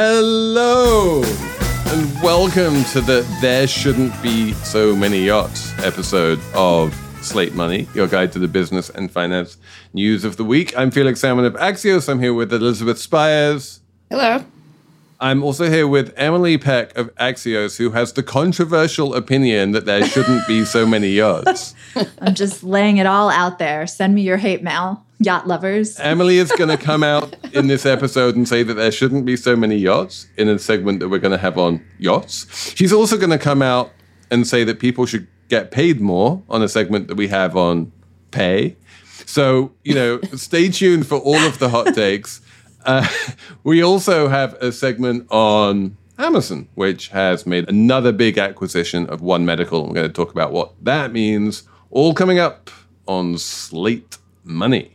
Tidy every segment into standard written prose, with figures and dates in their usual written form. Hello, and welcome to the There Shouldn't Be So Many Yachts episode of Slate Money, your guide to the business and finance news of the week. I'm Felix Salmon of Axios. I'm here with Elizabeth Spiers. Hello. I'm also here with Emily Peck of Axios, who has the controversial opinion that there shouldn't be so many yachts. I'm just laying it all out there. Send me your hate mail. Yacht lovers. Emily is going to come out in this episode and say that there shouldn't be so many yachts in a segment that we're going to have on yachts. She's also going to come out and say that people should get paid more on a segment that we have on pay. So, stay tuned for all of the hot takes. We also have a segment on Amazon, which has made another big acquisition of One Medical. We're going to talk about what that means, all coming up on Slate Money.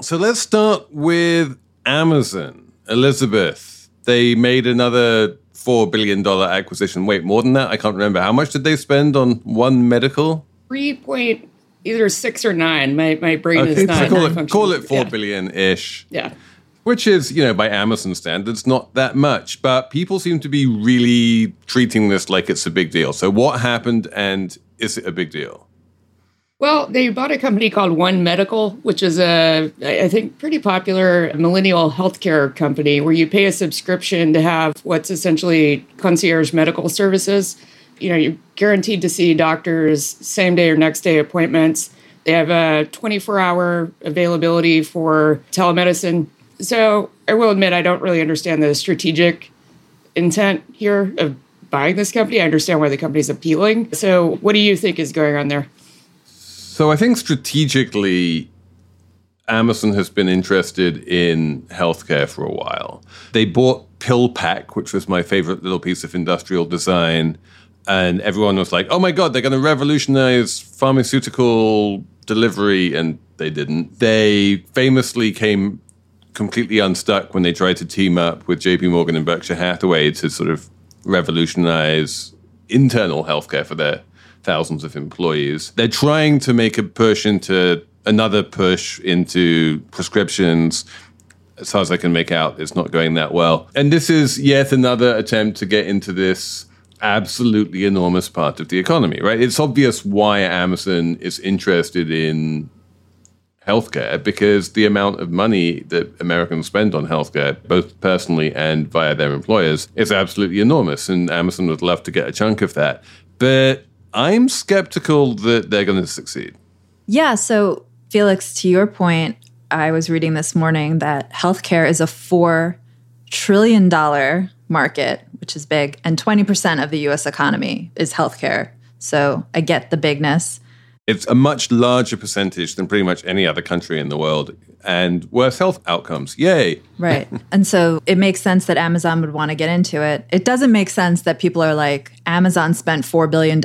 So let's start with Amazon. Elizabeth, they made another $4 billion acquisition. Wait, more than that? I can't remember. How much did they spend on One Medical? 3 point, either 6 or 9. My brain is not. So call it $4 billion-ish. Yeah. Which is, by Amazon standards, not that much. But people seem to be really treating this like it's a big deal. So what happened, and is it a big deal? Well, they bought a company called One Medical, which is a pretty popular millennial healthcare company where you pay a subscription to have what's essentially concierge medical services. You're guaranteed to see doctors, same day or next day appointments. They have a 24-hour availability for telemedicine. So I will admit, I don't really understand the strategic intent here of buying this company. I understand why the company's appealing. So what do you think is going on there? So I think strategically, Amazon has been interested in healthcare for a while. They bought PillPack, which was my favorite little piece of industrial design. And everyone was like, oh my God, they're going to revolutionize pharmaceutical delivery. And they didn't. They famously came completely unstuck when they tried to team up with J.P. Morgan and Berkshire Hathaway to sort of revolutionize internal healthcare for their thousands of employees. They're trying to make a push into another push into prescriptions. As far as I can make out, it's not going that well. And this is yet another attempt to get into this absolutely enormous part of the economy, right? It's obvious why Amazon is interested in healthcare, because the amount of money that Americans spend on healthcare, both personally and via their employers, is absolutely enormous. And Amazon would love to get a chunk of that. But I'm skeptical that they're going to succeed. Yeah, so Felix, to your point, I was reading this morning that healthcare is a $4 trillion market, which is big, and 20% of the U.S. economy is healthcare. So I get the bigness. It's a much larger percentage than pretty much any other country in the world, and worse health outcomes. Yay. Right. And so it makes sense that Amazon would want to get into it. It doesn't make sense that people are like, Amazon spent $4 billion in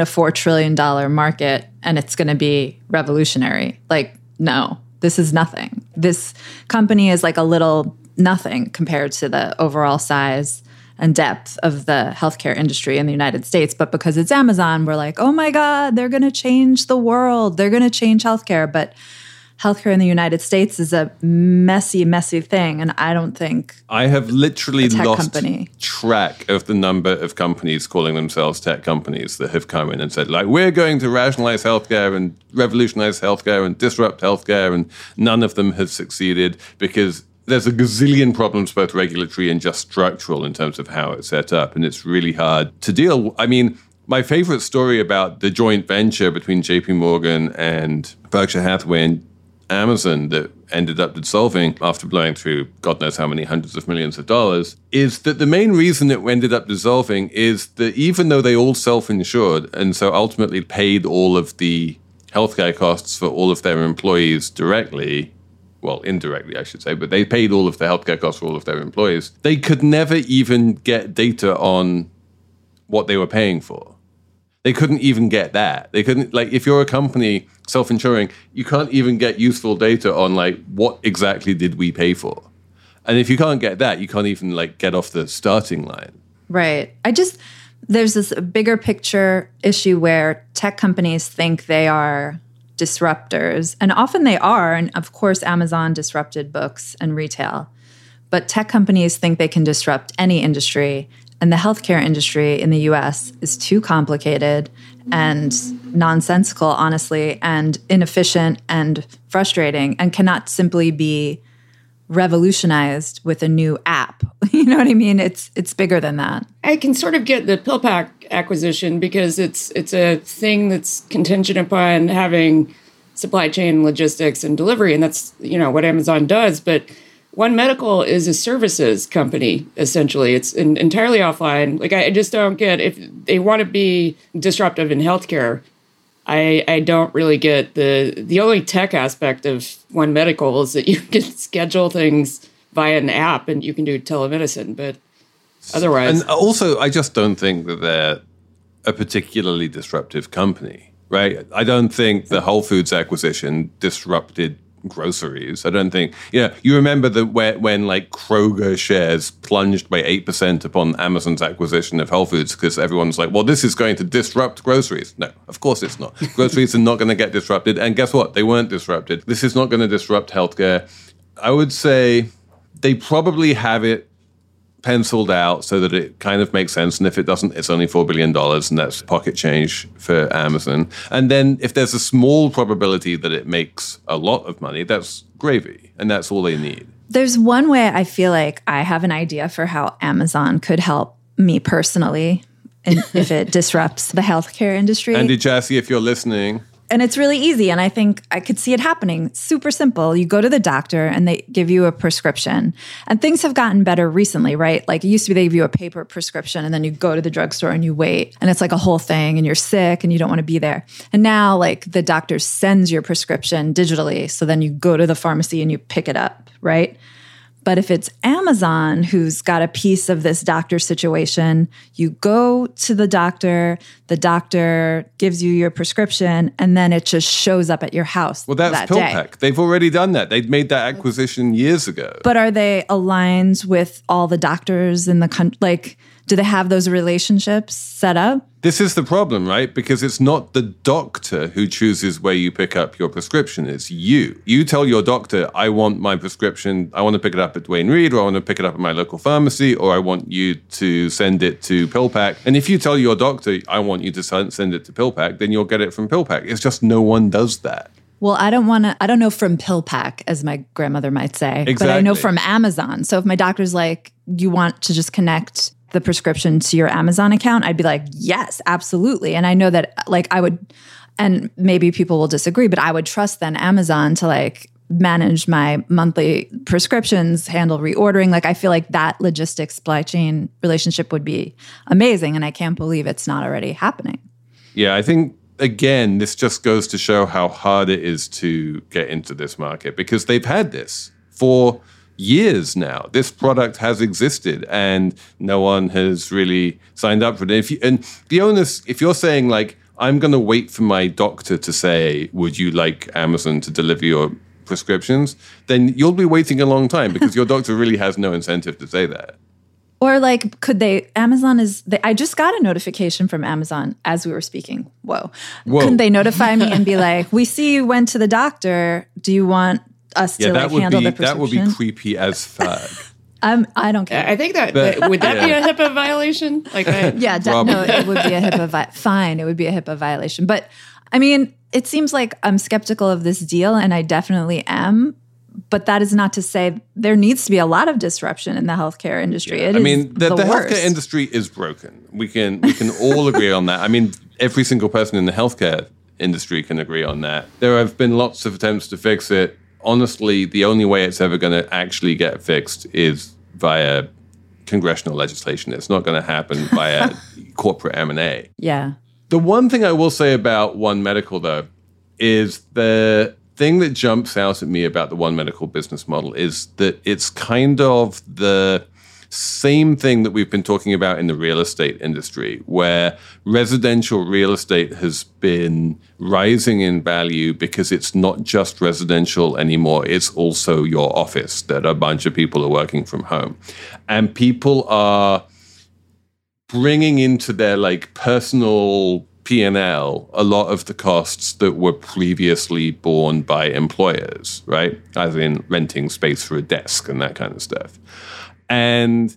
a $4 trillion market and it's going to be revolutionary. Like, no, this is nothing. This company is like a little nothing compared to the overall size and depth of the healthcare industry in the United States. But because it's Amazon, we're like, oh my God, they're going to change the world. They're going to change healthcare. But healthcare in the United States is a messy, messy thing, and I don't think I have literally lost track of the number of companies calling themselves tech companies that have come in and said, like, we're going to rationalize healthcare and revolutionize healthcare and disrupt healthcare, and none of them have succeeded because There's a gazillion problems, both regulatory and just structural, in terms of how it's set up, and it's really hard to deal. I mean, my favorite story about the joint venture between J.P. Morgan and Berkshire Hathaway and Amazon that ended up dissolving after blowing through God knows how many hundreds of millions of dollars is that the main reason it ended up dissolving is that even though they all self-insured and so ultimately paid all of the healthcare costs for all of their employees directly, well, indirectly, I should say, but they paid all of the healthcare costs for all of their employees, they could never even get data on what they were paying for. They couldn't even get that. They couldn't, like, if you're a company self-insuring, you can't even get useful data on, like, what exactly did we pay for? And if you can't get that, you can't even, like, get off the starting line. Right. There's this bigger picture issue where tech companies think they are disruptors. And often they are. And, of course, Amazon disrupted books and retail. But tech companies think they can disrupt any industry. And the healthcare industry in the U.S. is too complicated and nonsensical, honestly, and inefficient and frustrating, and cannot simply be revolutionized with a new app. You know what I mean? It's bigger than that. I can sort of get the PillPack acquisition because it's a thing that's contingent upon having supply chain logistics and delivery, and that's, you know, what Amazon does, but One Medical is a services company, essentially. It's entirely offline. Like, I just don't get, if they want to be disruptive in healthcare, I don't really get the only tech aspect of One Medical is that you can schedule things via an app and you can do telemedicine, but otherwise. And also, I just don't think that they're a particularly disruptive company, right? I don't think the Whole Foods acquisition disrupted groceries. I don't think, you remember that when like Kroger shares plunged by 8% upon Amazon's acquisition of Whole Foods because everyone's like, well, this is going to disrupt groceries. No, of course it's not. Groceries are not going to get disrupted. And guess what? They weren't disrupted. This is not going to disrupt healthcare. I would say they probably have it penciled out so that it kind of makes sense. And if it doesn't, it's only $4 billion and that's pocket change for Amazon. And then if there's a small probability that it makes a lot of money, that's gravy. And that's all they need. There's one way I feel like I have an idea for how Amazon could help me personally if it disrupts the healthcare industry. Andy Jassy, if you're listening. And it's really easy. And I think I could see it happening. Super simple. You go to the doctor and they give you a prescription. And things have gotten better recently, right? Like, it used to be they give you a paper prescription and then you go to the drugstore and you wait. And it's like a whole thing and you're sick and you don't want to be there. And now, like, the doctor sends your prescription digitally. So then you go to the pharmacy and you pick it up, right? But if it's Amazon who's got a piece of this doctor situation, you go to the doctor gives you your prescription, and then it just shows up at your house. Well, that's PillPack. They've already done that. They've made that acquisition years ago. But are they aligned with all the doctors in the country? Like, do they have those relationships set up? This is the problem, right? Because it's not the doctor who chooses where you pick up your prescription. It's you. You tell your doctor, I want my prescription. I want to pick it up at Duane Reade, or I want to pick it up at my local pharmacy, or I want you to send it to PillPack. And if you tell your doctor, I want you to send it to PillPack, then you'll get it from PillPack. It's just no one does that. Well, I don't know from PillPack, as my grandmother might say, exactly. But I know from Amazon. So if my doctor's like, you want to just connect the prescription to your Amazon account, I'd be like, yes, absolutely. And I know that, like, I would, and maybe people will disagree, but I would trust then Amazon to, like, manage my monthly prescriptions, handle reordering. Like, I feel like that logistics supply chain relationship would be amazing. And I can't believe it's not already happening. Yeah, I think, again, this just goes to show how hard it is to get into this market because they've had this for years now. This product has existed and no one has really signed up for it. And the onus, if you're saying, like, I'm going to wait for my doctor to say, would you like Amazon to deliver your prescriptions? Then you'll be waiting a long time because your doctor really has no incentive to say that. Or, like, I just got a notification from Amazon as we were speaking. Whoa. Couldn't they notify me and be like, we see you went to the doctor. Do you want us to, like, handle the prescription? That would be creepy as fuck. I don't care. I think that would that be a HIPAA violation? Like, it would be a HIPAA fine. It would be a HIPAA violation. But I mean, it seems like I'm skeptical of this deal, and I definitely am. But that is not to say there needs to be a lot of disruption in the healthcare industry. Yeah. The healthcare industry is broken. We can all agree on that. I mean, every single person in the healthcare industry can agree on that. There have been lots of attempts to fix it. Honestly, the only way it's ever going to actually get fixed is via congressional legislation. It's not going to happen via corporate M&A. Yeah. The one thing I will say about One Medical, though, is the thing that jumps out at me about the One Medical business model is that it's kind of the same thing that we've been talking about in the real estate industry, where residential real estate has been rising in value because it's not just residential anymore. It's also your office that a bunch of people are working from home. And people are bringing into their personal P&L a lot of the costs that were previously borne by employers, right? As in renting space for a desk and that kind of stuff. And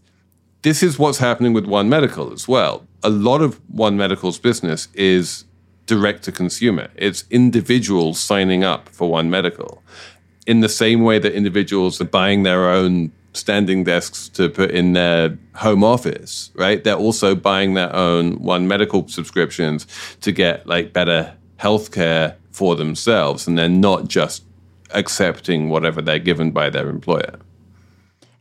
this is what's happening with One Medical as well. A lot of One Medical's business is direct to consumer. It's individuals signing up for One Medical in the same way that individuals are buying their own standing desks to put in their home office, right? They're also buying their own One Medical subscriptions to get better healthcare for themselves, and they're not just accepting whatever they're given by their employer.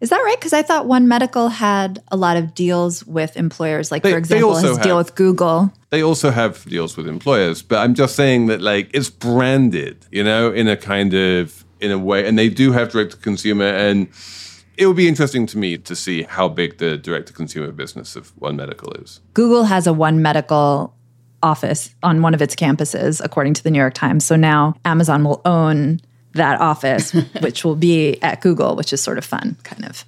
Is that right? Because I thought One Medical had a lot of deals with employers, for example, his deal with Google. They also have deals with employers, but I'm just saying that it's branded, in a way, and they do have direct to consumer. And it would be interesting to me to see how big the direct-to-consumer business of One Medical is. Google has a One Medical office on one of its campuses, according to the New York Times. So now Amazon will own that office, which will be at Google, which is sort of fun, kind of.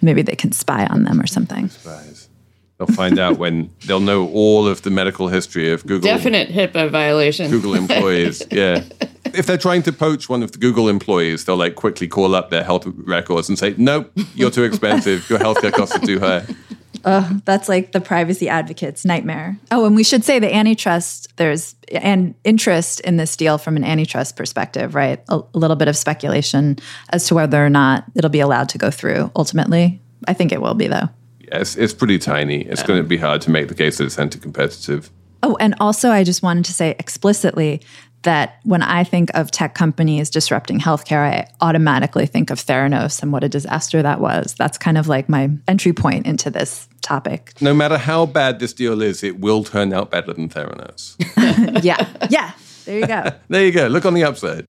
Maybe they can spy on them or something. Spies. They'll find out when they'll know all of the medical history of Google. Definite HIPAA violation. Google employees, yeah. If they're trying to poach one of the Google employees, they'll quickly call up their health records and say, nope, you're too expensive. Your healthcare costs are too high. Oh, that's the privacy advocate's nightmare. Oh, and we should say the antitrust, there's an interest in this deal from an antitrust perspective, right? A little bit of speculation as to whether or not it'll be allowed to go through ultimately. I think it will be, though. Yes, it's pretty tiny. It's going to be hard to make the case that it's anti-competitive. Oh, and also I just wanted to say explicitly that when I think of tech companies disrupting healthcare, I automatically think of Theranos and what a disaster that was. That's kind of my entry point into this topic. No matter how bad this deal is, it will turn out better than Theranos. Yeah. There you go. There you go. Look on the upside.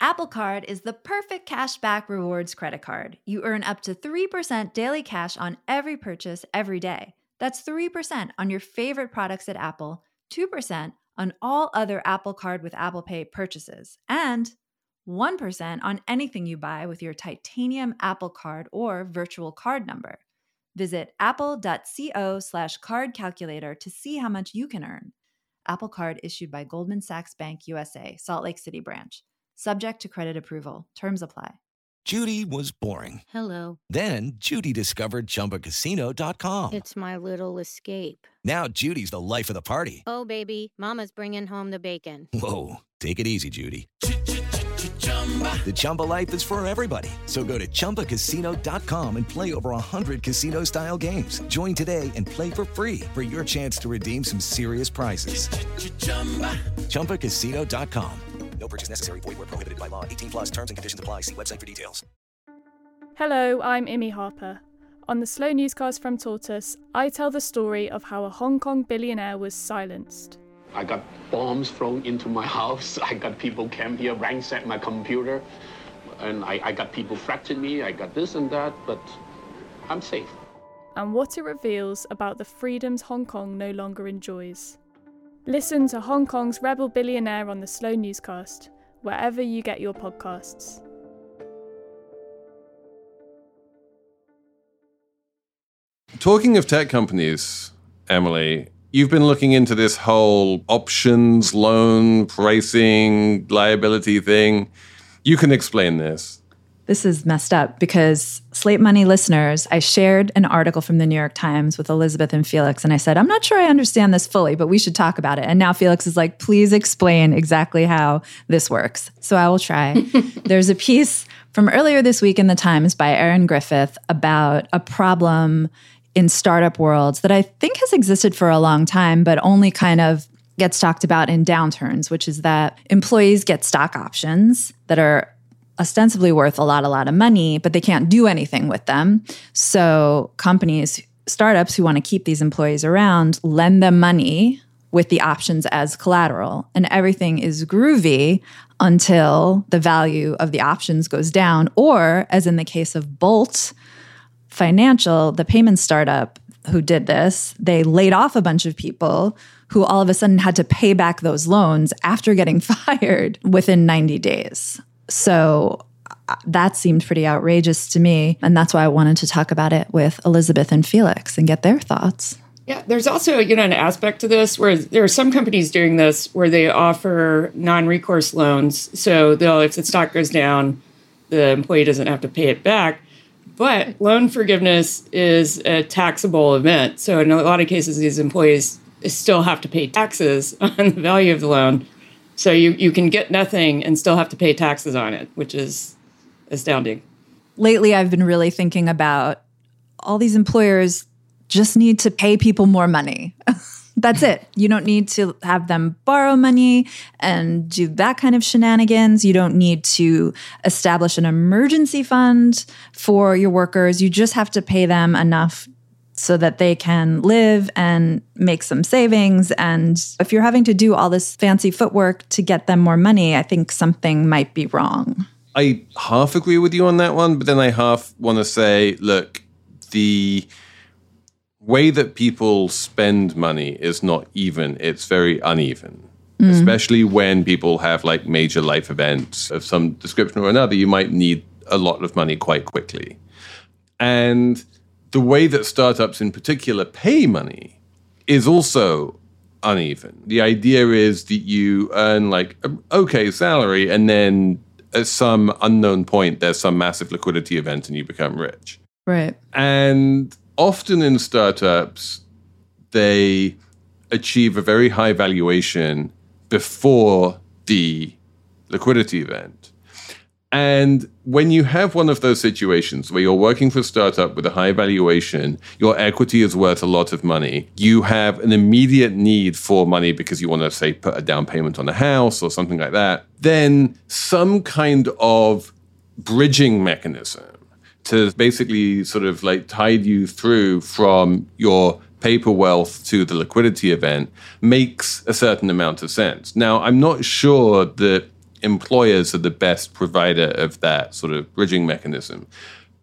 Apple Card is the perfect cash back rewards credit card. You earn up to 3% daily cash on every purchase every day. That's 3% on your favorite products at Apple, 2% on all other Apple Card with Apple Pay purchases, and 1% on anything you buy with your titanium Apple Card or virtual card number. Visit apple.co/card calculator to see how much you can earn. Apple Card issued by Goldman Sachs Bank USA, Salt Lake City branch. Subject to credit approval. Terms apply. Judy was boring. Hello. Then Judy discovered Chumbacasino.com. It's my little escape. Now Judy's the life of the party. Oh, baby, mama's bringing home the bacon. Whoa, take it easy, Judy. The Chumba life is for everybody. So go to Chumbacasino.com and play over 100 casino-style games. Join today and play for free for your chance to redeem some serious prizes. Chumbacasino.com. No purchase necessary. Void where prohibited by law. 18+ terms and conditions apply. See website for details. Hello, I'm Imi Harper. On the Slow Newscast from Tortoise, I tell the story of how a Hong Kong billionaire was silenced. I got bombs thrown into my house. I got people came here, ransacked my computer. And I got people threatening me. I got this and that, but I'm safe. And what it reveals about the freedoms Hong Kong no longer enjoys. Listen to Hong Kong's Rebel Billionaire on the Slow Newscast, wherever you get your podcasts. Talking of tech companies, Emily, you've been looking into this whole options, loan, pricing, liability thing. You can explain this. This is messed up because Slate Money listeners, I shared an article from the New York Times with Elizabeth and Felix, and I said, I'm not sure I understand this fully, but we should talk about it. And now Felix is like, please explain exactly how this works. So I will try. There's a piece from earlier this week in the Times by Aaron Griffin about a problem in startup worlds that I think has existed for a long time, but only kind of gets talked about in downturns, which is that employees get stock options that are ostensibly worth a lot of money, but they can't do anything with them. So companies, startups who want to keep these employees around, lend them money with the options as collateral. And everything is groovy until the value of the options goes down. Or, as in the case of Bolt Financial, the payment startup who did this, they laid off a bunch of people who all of a sudden had to pay back those loans after getting fired within 90 days. So that seemed pretty outrageous to me. And that's why I wanted to talk about it with Elizabeth and Felix and get their thoughts. Yeah, there's also, an aspect to this where there are some companies doing this where they offer non-recourse loans. So if the stock goes down, the employee doesn't have to pay it back. But loan forgiveness is a taxable event. So in a lot of cases, these employees still have to pay taxes on the value of the loan. So you can get nothing and still have to pay taxes on it, which is astounding. Lately, I've been really thinking about all these employers just need to pay people more money. That's it. You don't need to have them borrow money and do that kind of shenanigans. You don't need to establish an emergency fund for your workers. You just have to pay them enough so that they can live and make some savings. And if you're having to do all this fancy footwork to get them more money, I think something might be wrong. I half agree with you on that one, but then I half want to say, look, the way that people spend money is not even. It's very uneven, especially when people have like major life events of some description or another. You might need a lot of money quite quickly. And the way that startups in particular pay money is also uneven. The idea is that you earn like an okay salary and then at some unknown point, there's some massive liquidity event and you become rich. Right. And often in startups, they achieve a very high valuation before the liquidity event. And when you have one of those situations where you're working for a startup with a high valuation, your equity is worth a lot of money, you have an immediate need for money because you want to, say, put a down payment on a house or something like that, then some kind of bridging mechanism to basically sort of like tide you through from your paper wealth to the liquidity event makes a certain amount of sense. Now, I'm not sure that employers are the best provider of that sort of bridging mechanism.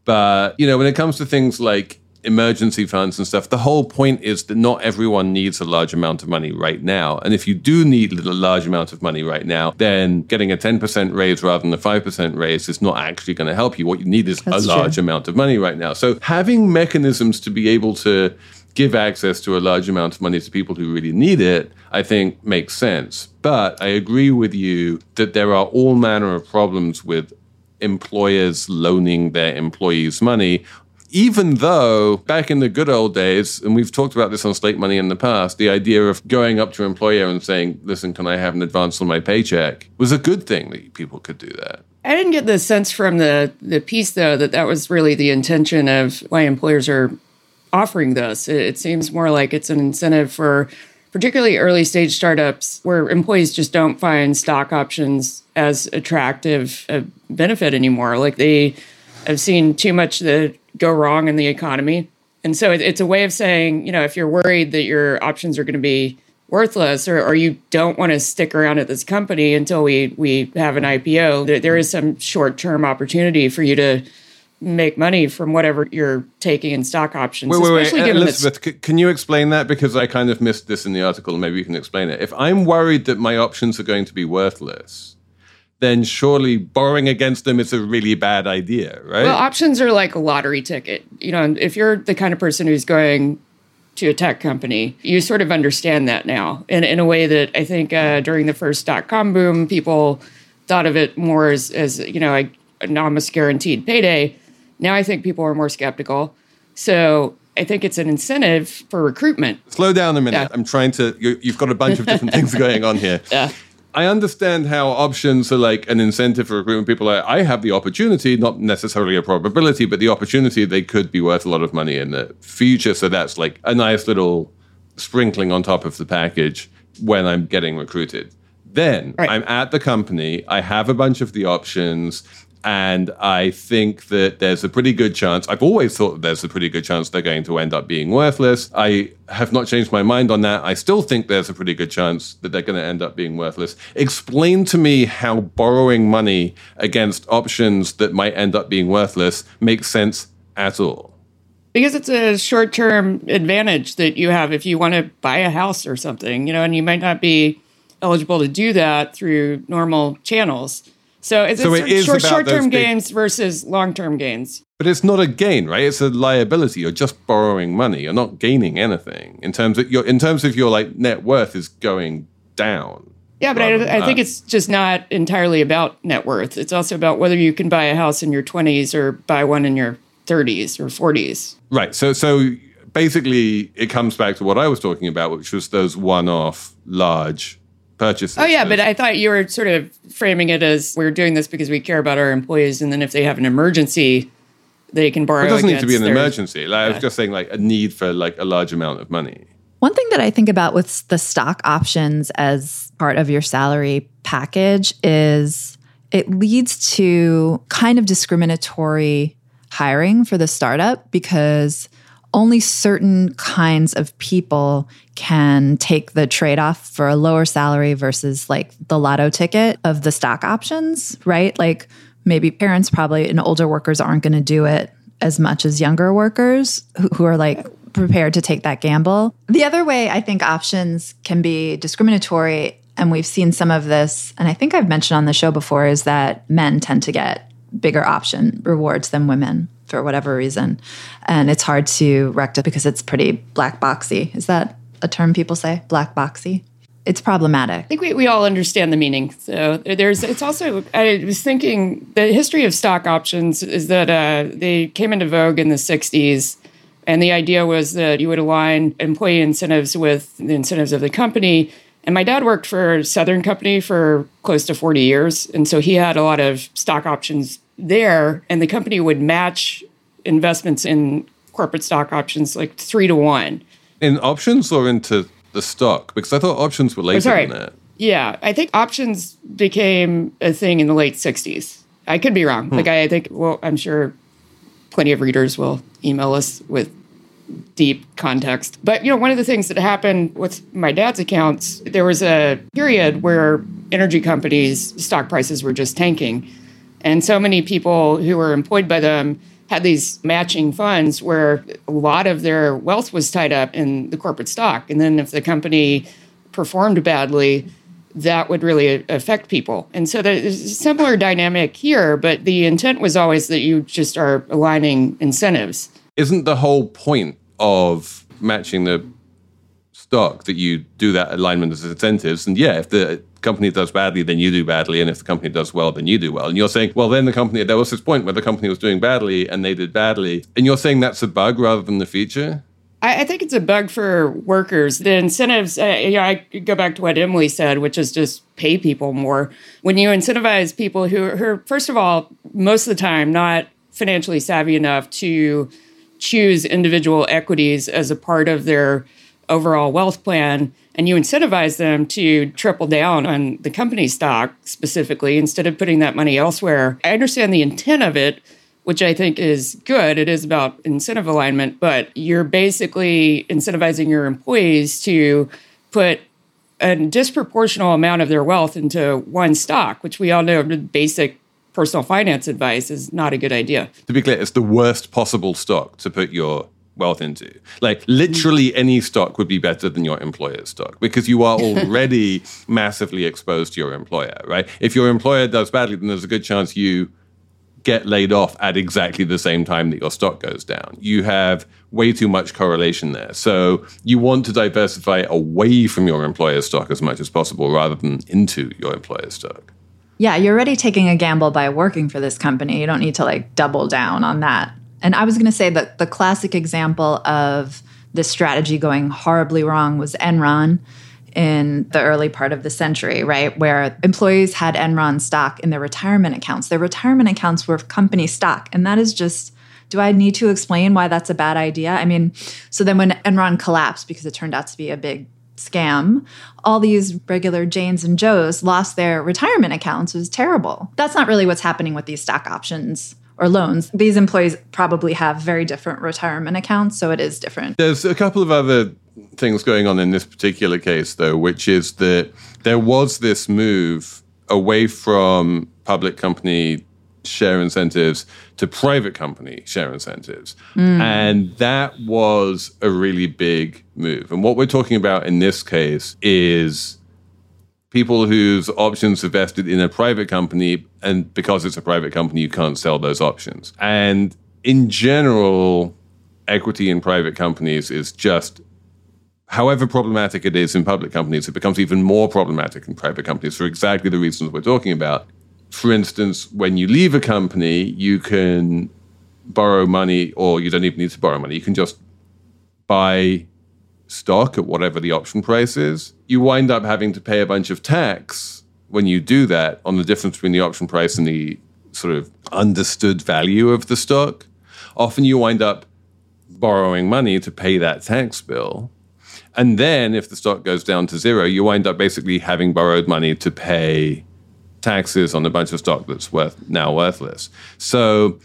But, when it comes to things like emergency funds and stuff, the whole point is that not everyone needs a large amount of money right now. And if you do need a large amount of money right now, then getting a 10% raise rather than a 5% raise is not actually going to help you. What you need is a large amount of money right now. So having mechanisms to be able to give access to a large amount of money to people who really need it, I think makes sense. But I agree with you that there are all manner of problems with employers loaning their employees money, even though back in the good old days, and we've talked about this on Slate Money in the past, the idea of going up to an employer and saying, listen, can I have an advance on my paycheck, was a good thing that people could do that. I didn't get the sense from the piece, though, that was really the intention of why employers are offering this. It seems more like it's an incentive for particularly early stage startups where employees just don't find stock options as attractive a benefit anymore. Like they have seen too much that go wrong in the economy. And so it's a way of saying, if you're worried that your options are going to be worthless or you don't want to stick around at this company until we have an IPO, there is some short-term opportunity for you to make money from whatever you're taking in stock options. Wait. Elizabeth, can you explain that? Because I kind of missed this in the article, and maybe you can explain it. If I'm worried that my options are going to be worthless, then surely borrowing against them is a really bad idea, right? Well, options are like a lottery ticket. If you're the kind of person who's going to a tech company, you sort of understand that now. And in a way that I think during the first dot-com boom, people thought of it more as an almost guaranteed payday. Now I think people are more skeptical. So I think it's an incentive for recruitment. Slow down a minute. Yeah. I'm trying to, you've got a bunch of different things going on here. Yeah. I understand how options are like an incentive for recruitment. People are, I have the opportunity, not necessarily a probability, but the opportunity they could be worth a lot of money in the future. So that's like a nice little sprinkling on top of the package when I'm getting recruited. Then right. I'm at the company, I have a bunch of the options, and I think that there's a pretty good chance, I've always thought that there's a pretty good chance they're going to end up being worthless. I have not changed my mind on that. I still think there's a pretty good chance that they're going to end up being worthless. Explain to me how borrowing money against options that might end up being worthless makes sense at all. Because it's a short-term advantage that you have if you want to buy a house or something, you know, and you might not be eligible to do that through normal channels. So it's short-term gains versus long-term gains. But it's not a gain, right? It's a liability. You're just borrowing money. You're not gaining anything in terms of your like net worth is going down. Yeah, but I think it's just not entirely about net worth. It's also about whether you can buy a house in your 20s or buy one in your 30s or 40s. Right. So basically, it comes back to what I was talking about, which was those one-off large purchases. Oh, yeah, but I thought you were sort of framing it as we're doing this because we care about our employees, and then if they have an emergency, they can borrow. It doesn't need to be an emergency. Like, yeah. I was just saying, like a need for like a large amount of money. One thing that I think about with the stock options as part of your salary package is it leads to kind of discriminatory hiring for the startup, because only certain kinds of people can take the trade-off for a lower salary versus like the lotto ticket of the stock options, right? Like maybe parents probably and older workers aren't going to do it as much as younger workers who are like prepared to take that gamble. The other way I think options can be discriminatory, and we've seen some of this, and I think I've mentioned on the show before, is that men tend to get bigger option rewards than women for whatever reason. And it's hard to rectify because it's pretty black boxy. Is that a term people say? Black boxy? It's problematic. I think we all understand the meaning. So it's also, I was thinking the history of stock options is that they came into vogue in the 60s. And the idea was that you would align employee incentives with the incentives of the company. And my dad worked for Southern Company for close to 40 years. And so he had a lot of stock options there. And the company would match investments in corporate stock options like 3-1. In options or into the stock? Because I thought options were later than that. Yeah. I think options became a thing in the late 60s. I could be wrong. Like I think, well, I'm sure plenty of readers will email us with deep context. But, you know, one of the things that happened with my dad's accounts, there was a period where energy companies' stock prices were just tanking. And so many people who were employed by them had these matching funds where a lot of their wealth was tied up in the corporate stock. And then if the company performed badly, that would really affect people. And so there's a similar dynamic here, but the intent was always that you just are aligning incentives. Isn't the whole point of matching the stock that you do that alignment as incentives? And yeah, if the company does badly, then you do badly. And if the company does well, then you do well. And you're saying, well, then the company, there was this point where the company was doing badly and they did badly. And you're saying that's a bug rather than the feature? I think it's a bug for workers. The incentives, I go back to what Emily said, which is just pay people more. When you incentivize people who are, first of all, most of the time, not financially savvy enough to choose individual equities as a part of their overall wealth plan, and you incentivize them to triple down on the company stock specifically instead of putting that money elsewhere. I understand the intent of it, which I think is good. It is about incentive alignment, but you're basically incentivizing your employees to put a disproportional amount of their wealth into one stock, which we all know the basic personal finance advice is not a good idea. To be clear, it's the worst possible stock to put your wealth into. Like literally any stock would be better than your employer's stock because you are already massively exposed to your employer, right? If your employer does badly, then there's a good chance you get laid off at exactly the same time that your stock goes down. You have way too much correlation there. So you want to diversify away from your employer's stock as much as possible rather than into your employer's stock. Yeah, you're already taking a gamble by working for this company. You don't need to like double down on that. And I was going to say that the classic example of this strategy going horribly wrong was Enron in the early part of the century, right? Where employees had Enron stock in their retirement accounts. Their retirement accounts were company stock. And that is just, do I need to explain why that's a bad idea? I mean, so then when Enron collapsed because it turned out to be a big scam, all these regular Janes and Joes lost their retirement accounts. It was terrible. That's not really what's happening with these stock options or loans. These employees probably have very different retirement accounts, so it is different. There's a couple of other things going on in this particular case, though, which is that there was this move away from public company share incentives to private company share incentives. And that was a really big move. And what we're talking about in this case is people whose options are vested in a private company, and because it's a private company, you can't sell those options. And in general, equity in private companies is just, however problematic it is in public companies, it becomes even more problematic in private companies for exactly the reasons we're talking about. For instance, when you leave a company, you can borrow money, or you don't even need to borrow money. You can just buy stock at whatever the option price is. You wind up having to pay a bunch of tax when you do that on the difference between the option price and the sort of understood value of the stock. Often you wind up borrowing money to pay that tax bill. And then if the stock goes down to zero, you wind up basically having borrowed money to pay taxes on a bunch of stock that's now worthless. So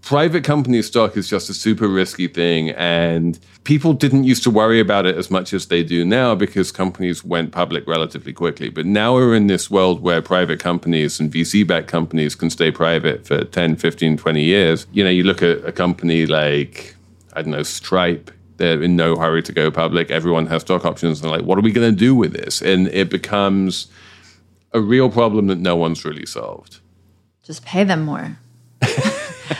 private company stock is just a super risky thing, and people didn't used to worry about it as much as they do now because companies went public relatively quickly. But now we're in this world where private companies and VC-backed companies can stay private for 10, 15, 20 years. You know, you look at a company like, I don't know, Stripe. They're in no hurry to go public. Everyone has stock options. They're like, what are we going to do with this? And it becomes a real problem that no one's really solved. Just pay them more.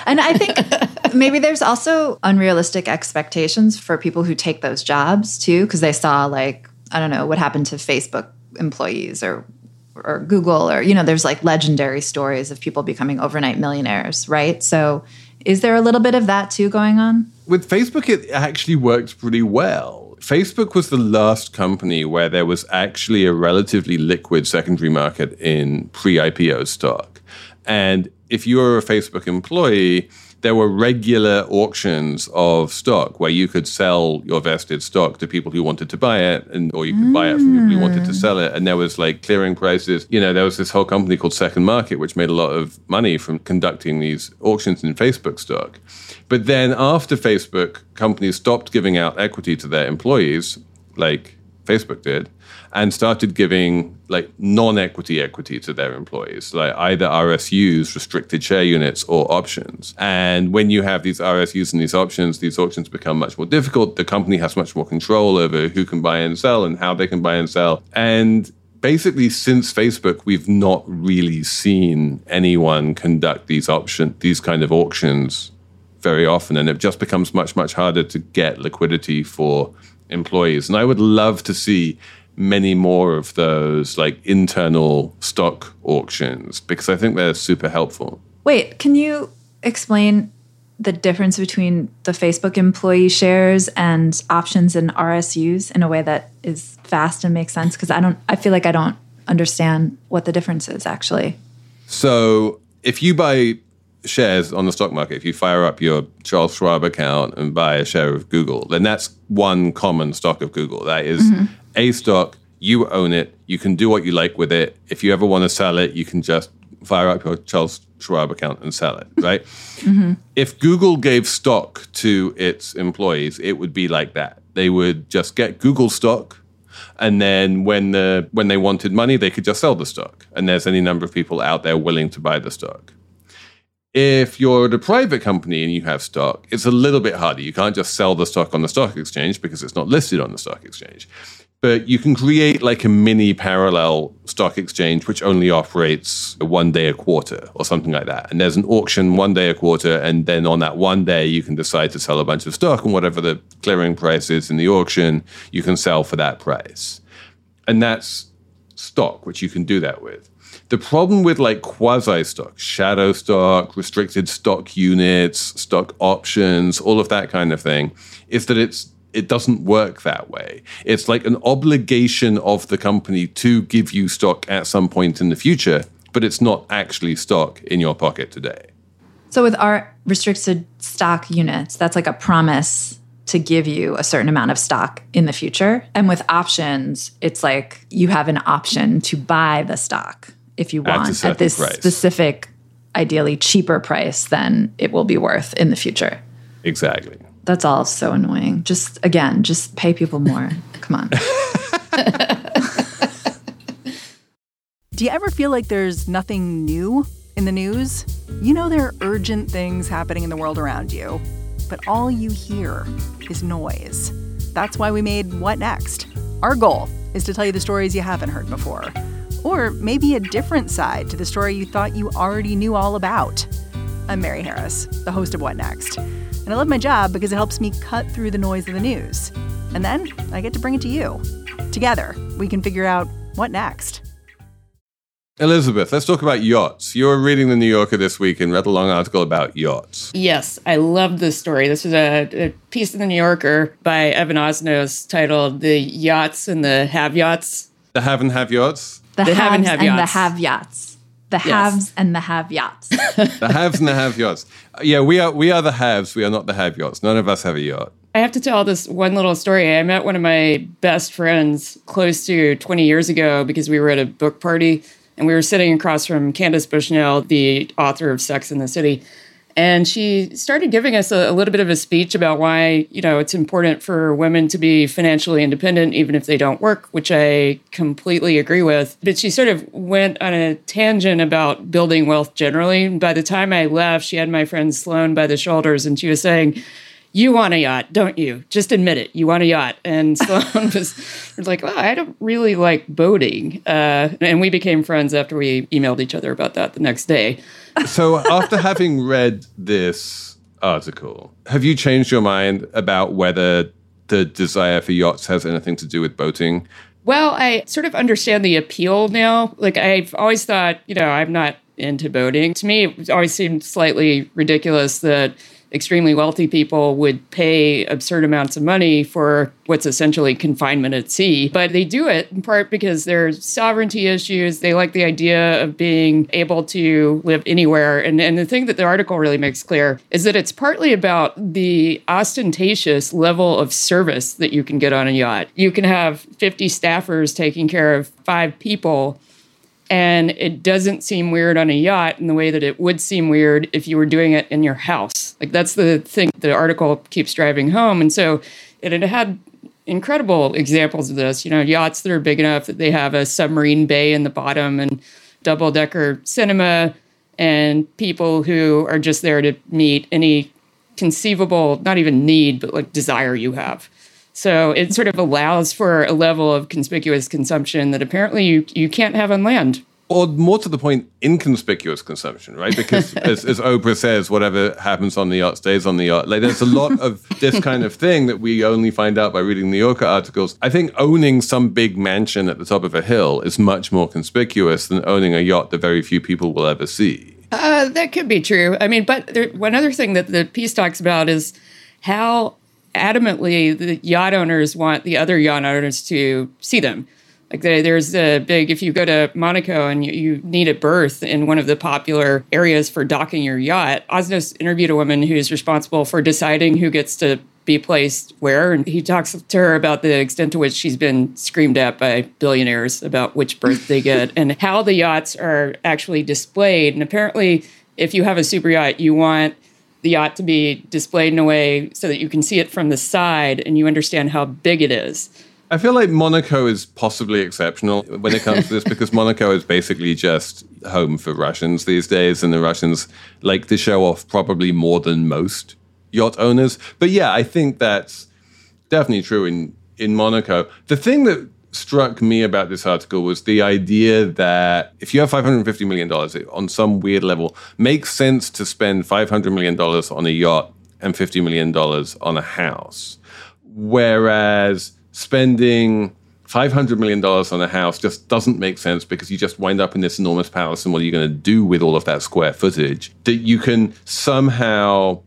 And I think maybe there's also unrealistic expectations for people who take those jobs, too, because they saw, like, I don't know, what happened to Facebook employees or Google, or, you know, there's, like, legendary stories of people becoming overnight millionaires, right? So is there a little bit of that, too, going on? With Facebook, it actually worked pretty well. Facebook was the last company where there was actually a relatively liquid secondary market in pre-IPO stock. And if you were a Facebook employee, there were regular auctions of stock where you could sell your vested stock to people who wanted to buy it, and or you could buy it from people who wanted to sell it. And there was like clearing prices. You know, there was this whole company called Second Market, which made a lot of money from conducting these auctions in Facebook stock. But then after Facebook, companies stopped giving out equity to their employees, like Facebook did, and started giving like non-equity equity to their employees, like either RSUs, restricted share units, or options. And when you have these RSUs and these options, these auctions become much more difficult. The company has much more control over who can buy and sell and how they can buy and sell. And basically, since Facebook, we've not really seen anyone conduct these kind of auctions very often. And it just becomes much, much harder to get liquidity for employees. And I would love to see many more of those like internal stock auctions because I think they're super helpful. Wait, can you explain the difference between the Facebook employee shares and options and RSUs in a way that is fast and makes sense? Because I feel like I don't understand what the difference is actually. So if you buy shares on the stock market, if you fire up your Charles Schwab account and buy a share of Google, then that's one common stock of Google. That is a stock, you own it, you can do what you like with it. If you ever want to sell it, you can just fire up your Charles Schwab account and sell it, right? If Google gave stock to its employees, it would be like that. They would just get Google stock, and then when they wanted money, they could just sell the stock. And there's any number of people out there willing to buy the stock. If you're at a private company and you have stock, it's a little bit harder. You can't just sell the stock on the stock exchange because it's not listed on the stock exchange. But you can create like a mini parallel stock exchange, which only operates one day a quarter or something like that. And there's an auction one day a quarter. And then on that one day, you can decide to sell a bunch of stock, and whatever the clearing price is in the auction, you can sell for that price. And that's stock, which you can do that with. The problem with like quasi stock, shadow stock, restricted stock units, stock options, all of that kind of thing, is that it doesn't work that way. It's like an obligation of the company to give you stock at some point in the future, but it's not actually stock in your pocket today. So with our restricted stock units, that's like a promise to give you a certain amount of stock in the future. And with options, it's like you have an option to buy the stock if you want at this specific, ideally cheaper price than it will be worth in the future. Exactly. That's all so annoying. Just pay people more. Come on. Do you ever feel like there's nothing new in the news? You know there are urgent things happening in the world around you, but all you hear is noise. That's why we made What Next? Our goal is to tell you the stories you haven't heard before. Or maybe a different side to the story you thought you already knew all about. I'm Mary Harris, the host of What Next? And I love my job because it helps me cut through the noise of the news. And then I get to bring it to you. Together, we can figure out what next. Elizabeth, let's talk about yachts. You were reading The New Yorker this week and read a long article about yachts. Yes, I love this story. This was a piece in The New Yorker by Evan Osnos titled The Yachts and the Have Yachts. The Have and Have Yachts? The haves and the have yachts. The haves and the have yachts. The haves and the have yachts. Yeah, we are the haves. We are not the have yachts. None of us have a yacht. I have to tell this one little story. I met one of my best friends close to 20 years ago because we were at a book party and we were sitting across from Candace Bushnell, the author of Sex and the City. And she started giving us a little bit of a speech about why, you know, it's important for women to be financially independent, even if they don't work, which I completely agree with. But she sort of went on a tangent about building wealth generally. And by the time I left, she had my friend Sloan by the shoulders and she was saying, "You want a yacht, don't you? Just admit it. You want a yacht." And Sloan was like, "Well, I don't really like boating." And we became friends after we emailed each other about that the next day. So after having read this article, have you changed your mind about whether the desire for yachts has anything to do with boating? Well, I sort of understand the appeal now. Like, I've always thought, you know, I'm not into boating. To me, it always seemed slightly ridiculous that extremely wealthy people would pay absurd amounts of money for what's essentially confinement at sea. But they do it in part because there's sovereignty issues. They like the idea of being able to live anywhere. And the thing that the article really makes clear is that it's partly about the ostentatious level of service that you can get on a yacht. You can have 50 staffers taking care of 5 people. And it doesn't seem weird on a yacht in the way that it would seem weird if you were doing it in your house. Like, that's the thing the article keeps driving home. And so it had incredible examples of this, you know, yachts that are big enough that they have a submarine bay in the bottom and double-decker cinema and people who are just there to meet any conceivable, not even need, but like desire you have. So it sort of allows for a level of conspicuous consumption that apparently you can't have on land. Or more to the point, inconspicuous consumption, right? Because as Oprah says, whatever happens on the yacht stays on the yacht. Like, there's a lot of this kind of thing that we only find out by reading New Yorker articles. I think owning some big mansion at the top of a hill is much more conspicuous than owning a yacht that very few people will ever see. That could be true. I mean, but one other thing that the piece talks about is how adamantly the yacht owners want the other yacht owners to see them. Like, there's a big, if you go to Monaco and you need a berth in one of the popular areas for docking your yacht, Osnos interviewed a woman who's responsible for deciding who gets to be placed where. And he talks to her about the extent to which she's been screamed at by billionaires about which berth they get and how the yachts are actually displayed. And apparently, if you have a super yacht, you want the yacht to be displayed in a way so that you can see it from the side and you understand how big it is. I feel like Monaco is possibly exceptional when it comes to this because Monaco is basically just home for Russians these days, and the Russians like to show off probably more than most yacht owners. But yeah, I think that's definitely true in Monaco. The thing that struck me about this article was the idea that if you have $550 million, it, on some weird level, makes sense to spend $500 million on a yacht and $50 million on a house. Whereas spending $500 million on a house just doesn't make sense because you just wind up in this enormous palace, and what are you going to do with all of that square footage? That you can somehow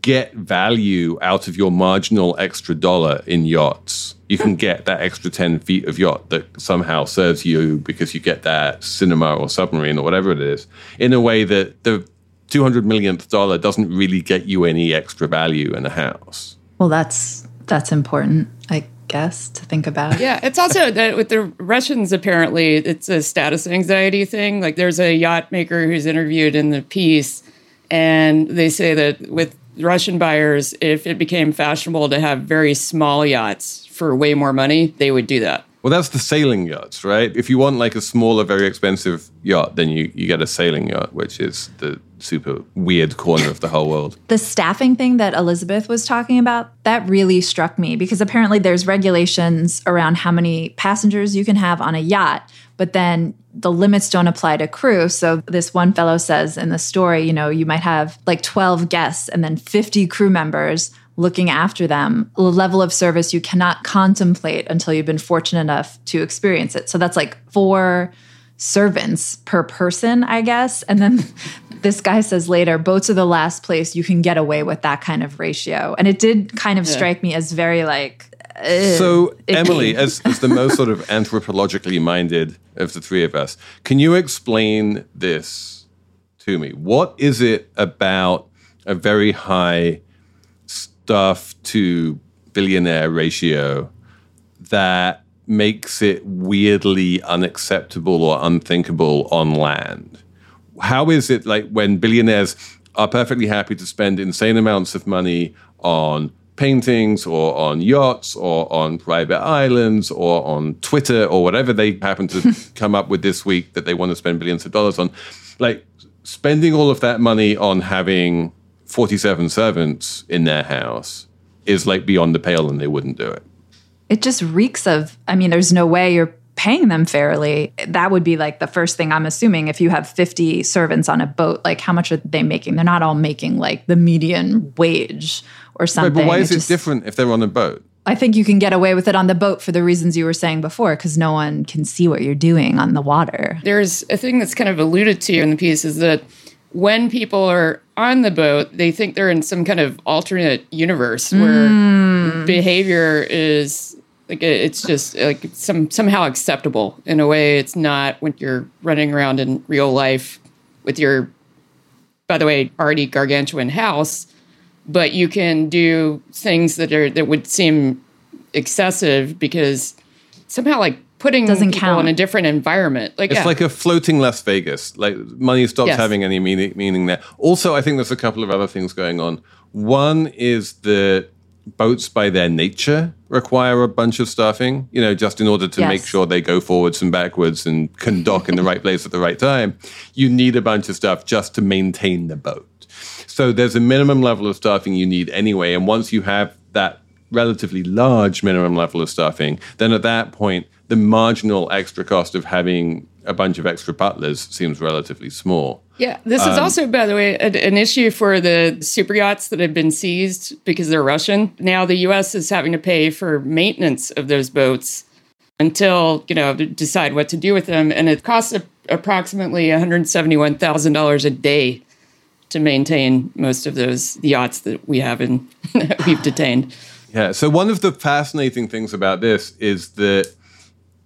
get value out of your marginal extra dollar in yachts. You can get that extra 10 feet of yacht that somehow serves you because you get that cinema or submarine or whatever it is, in a way that the $200 millionth doesn't really get you any extra value in a house. Well, that's important, I guess, to think about. Yeah, it's also that with the Russians, apparently, it's a status anxiety thing. Like, there's a yacht maker who's interviewed in the piece, and they say that with Russian buyers, if it became fashionable to have very small yachts for way more money, they would do that. Well, that's the sailing yachts, right? If you want like a smaller, very expensive yacht, then you get a sailing yacht, which is the super weird corner of the whole world. The staffing thing that Elizabeth was talking about, that really struck me, because apparently there's regulations around how many passengers you can have on a yacht, but then the limits don't apply to crew. So this one fellow says in the story, you know, you might have like 12 guests and then 50 crew members looking after them, a level of service you cannot contemplate until you've been fortunate enough to experience it. So that's like 4 servants per person, I guess. And then this guy says later, boats are the last place you can get away with that kind of ratio. And it did kind of strike me as very like... So, Emily, as the most sort of anthropologically minded of the three of us, can you explain this to me? What is it about a very high staff to billionaire ratio that makes it weirdly unacceptable or unthinkable on land? How is it like when billionaires are perfectly happy to spend insane amounts of money on paintings or on yachts or on private islands or on Twitter or whatever they happen to come up with this week that they want to spend billions of dollars on, like spending all of that money on having 47 servants in their house is like beyond the pale, and they wouldn't do it. It just reeks of, I mean, there's no way you're paying them fairly. That would be like the first thing I'm assuming. If you have 50 servants on a boat, like how much are they making? They're not all making like the median wage or something. Right, but why is it different if they're on a boat? I think you can get away with it on the boat for the reasons you were saying before, because no one can see what you're doing on the water. There's a thing that's kind of alluded to in the piece, is that when people are on the boat, they think they're in some kind of alternate universe where behavior is... like it's just like somehow acceptable in a way it's not when you're running around in real life with your, by the way, already gargantuan house, but you can do things that would seem excessive because somehow like putting doesn't people count in a different environment. Like, it's like a floating Las Vegas. Like money stops having any meaning there. Also, I think there's a couple of other things going on. One is the boats by their nature require a bunch of staffing, you know, just in order to make sure they go forwards and backwards and can dock in the right place at the right time. You need a bunch of stuff just to maintain the boat. So there's a minimum level of staffing you need anyway. And once you have that relatively large minimum level of staffing, then at that point, the marginal extra cost of having a bunch of extra butlers seems relatively small. Yeah, this is also, by the way, an issue for the superyachts that have been seized because they're Russian. Now the U.S. is having to pay for maintenance of those boats until, you know, they decide what to do with them. And it costs approximately $171,000 a day to maintain most of those yachts that we have and that we've detained. Yeah, so one of the fascinating things about this is that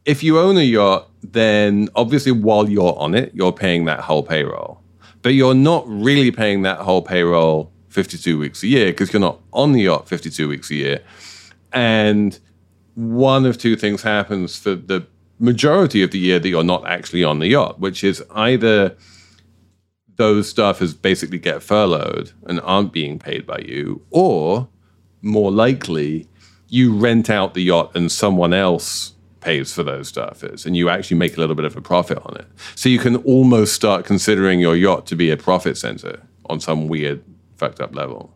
if you own a yacht, then obviously while you're on it, you're paying that whole payroll. But you're not really paying that whole payroll 52 weeks a year because you're not on the yacht 52 weeks a year. And one of two things happens for the majority of the year that you're not actually on the yacht, which is either those staffers basically get furloughed and aren't being paid by you, or more likely, you rent out the yacht and someone else pays for those staffers, and you actually make a little bit of a profit on it. So you can almost start considering your yacht to be a profit center on some weird, fucked up level.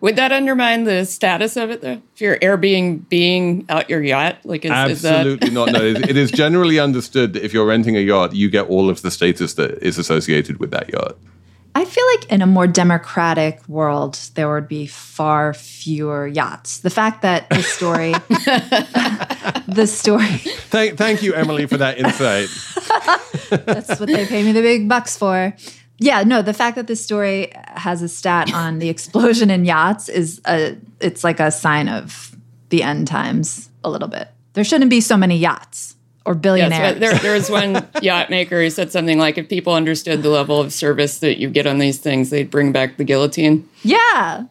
Would that undermine the status of it, though? If you're Airbnb-ing out your yacht? Like, absolutely is that... not. No, it is generally understood that if you're renting a yacht, you get all of the status that is associated with that yacht. I feel like in a more democratic world, there would be far fewer yachts. The fact that the story... the story. Thank you, Emily, for that insight. That's what they pay me the big bucks for. Yeah, no, the fact that this story has a stat on the explosion in yachts it's like a sign of the end times a little bit. There shouldn't be so many yachts or billionaires. Yes, there was one yacht maker who said something like, if people understood the level of service that you get on these things, they'd bring back the guillotine. Yeah.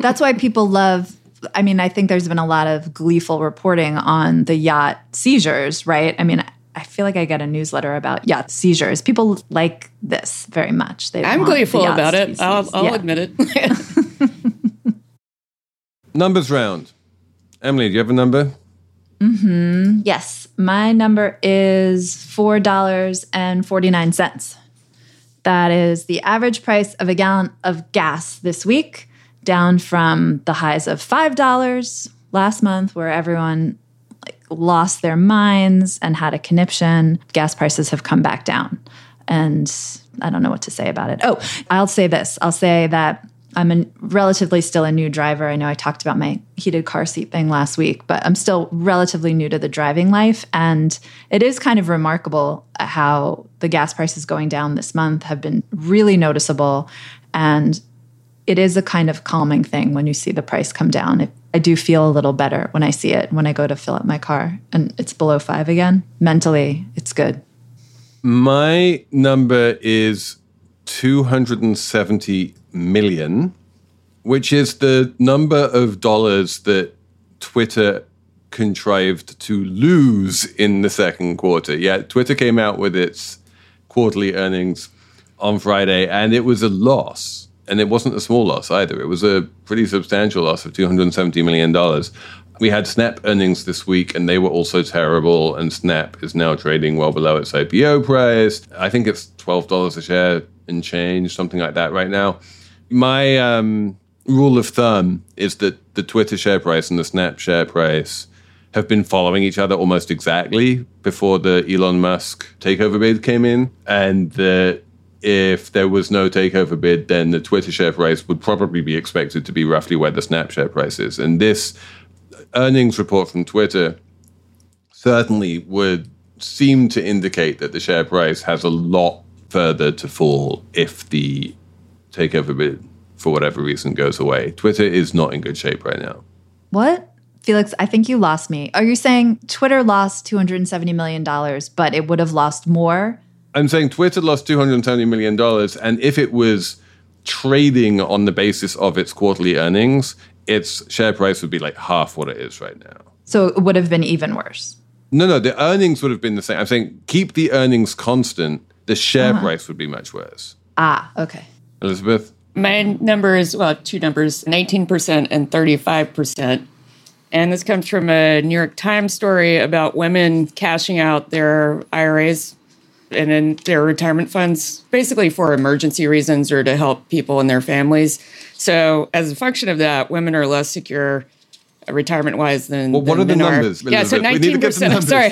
That's why people love, I mean, I think there's been a lot of gleeful reporting on the yacht seizures, right? I mean, I feel like I get a newsletter about yacht seizures. People like this very much. I'm gleeful about it. I'll admit it. Numbers round. Emily, do you have a number? Mm-hmm. Yes. My number is $4.49. That is the average price of a gallon of gas this week, down from the highs of $5 last month, where everyone lost their minds and had a conniption. Gas prices have come back down, and I don't know what to say about it. Oh, I'll say this. I'll say that I'm relatively still a new driver. I know I talked about my heated car seat thing last week, but I'm still relatively new to the driving life. And it is kind of remarkable how the gas prices going down this month have been really noticeable. And it is a kind of calming thing when you see the price come down. I do feel a little better when I see it, when I go to fill up my car and it's below $5 again. Mentally, it's good. My number is 270 million, which is the number of dollars that Twitter contrived to lose in the second quarter. Yeah, Twitter came out with its quarterly earnings on Friday, and it was a loss. And it wasn't a small loss either. It was a pretty substantial loss of $270 million. We had Snap earnings this week, and they were also terrible. And Snap is now trading well below its IPO price. I think it's $12 a share and change, something like that right now. My rule of thumb is that the Twitter share price and the Snap share price have been following each other almost exactly before the Elon Musk takeover bid came in. And if there was no takeover bid, then the Twitter share price would probably be expected to be roughly where the Snap share price is. And this earnings report from Twitter certainly would seem to indicate that the share price has a lot further to fall if the takeover bid, for whatever reason, goes away. Twitter is not in good shape right now. What? Felix, I think you lost me. Are you saying Twitter lost $270 million, but it would have lost more? I'm saying Twitter lost $270 million, and if it was trading on the basis of its quarterly earnings, its share price would be like half what it is right now. So it would have been even worse. No, the earnings would have been the same. I'm saying keep the earnings constant. The share price would be much worse. Ah, okay. Elizabeth? My number is, well, two numbers, 19% and 35%. And this comes from a New York Times story about women cashing out their IRAs and in their retirement funds, basically for emergency reasons or to help people and their families. So as a function of that, women are less secure retirement-wise than men are. Well, what are the numbers? Yeah, so 19%, I'm sorry.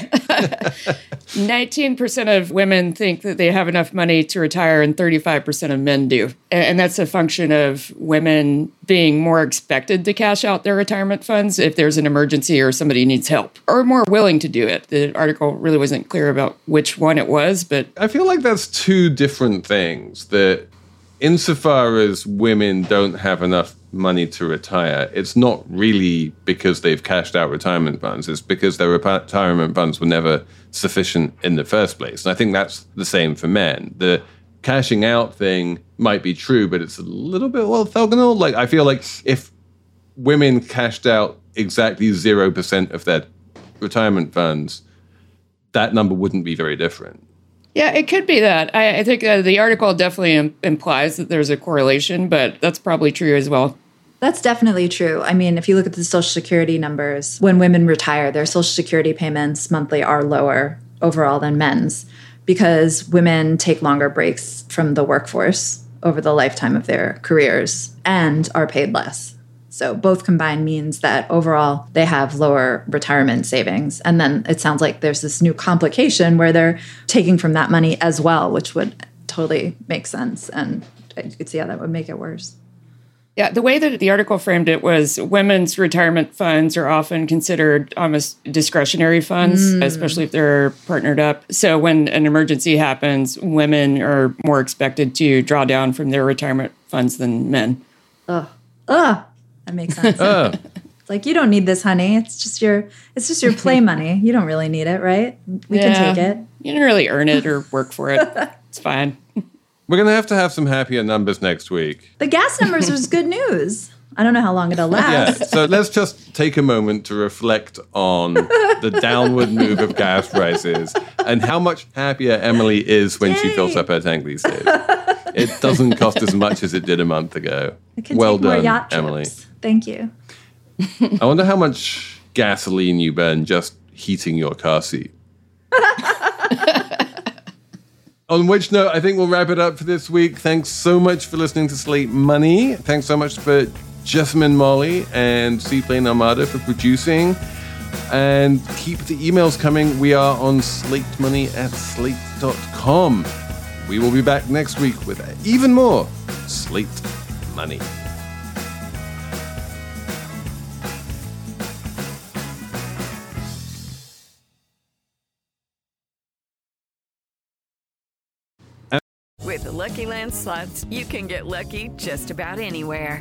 19% of women think that they have enough money to retire and 35% of men do. And that's a function of women being more expected to cash out their retirement funds if there's an emergency or somebody needs help, or more willing to do it. The article really wasn't clear about which one it was, but I feel like that's two different things. That insofar as women don't have enough money to retire, it's not really because they've cashed out retirement funds. It's because their retirement funds were never sufficient in the first place. And I think that's the same for men. The cashing out thing might be true, but it's a little bit orthogonal. Like, I feel like if women cashed out exactly 0% of their retirement funds, that number wouldn't be very different. Yeah, it could be that. I think the article definitely implies that there's a correlation, but that's probably true as well. That's definitely true. I mean, if you look at the Social Security numbers, when women retire, their Social Security payments monthly are lower overall than men's because women take longer breaks from the workforce over the lifetime of their careers and are paid less. So both combined means that overall they have lower retirement savings. And then it sounds like there's this new complication where they're taking from that money as well, which would totally make sense. And you could see how that would make it worse. Yeah, the way that the article framed it was women's retirement funds are often considered almost discretionary funds, especially if they're partnered up. So when an emergency happens, women are more expected to draw down from their retirement funds than men. That makes sense. It's like, you don't need this, honey. It's just your play money. You don't really need it, right? We can take it. You didn't really earn it or work for it. It's fine. We're going to have some happier numbers next week. The gas numbers was good news. I don't know how long it'll last. Yeah, so let's just take a moment to reflect on the downward move of gas prices and how much happier Emily is when she fills up her tank these days. It doesn't cost as much as it did a month ago. Well done, Emily. Thank you. I wonder how much gasoline you burn just heating your car seat. On which note, I think we'll wrap it up for this week. Thanks so much for listening to Slate Money. Thanks so much for Jessamine Molly and Seaplane Armada for producing. And keep the emails coming. We are on slatemoney@slate.com. We will be back next week with even more Slate Money. With Lucky Land Slots, you can get lucky just about anywhere.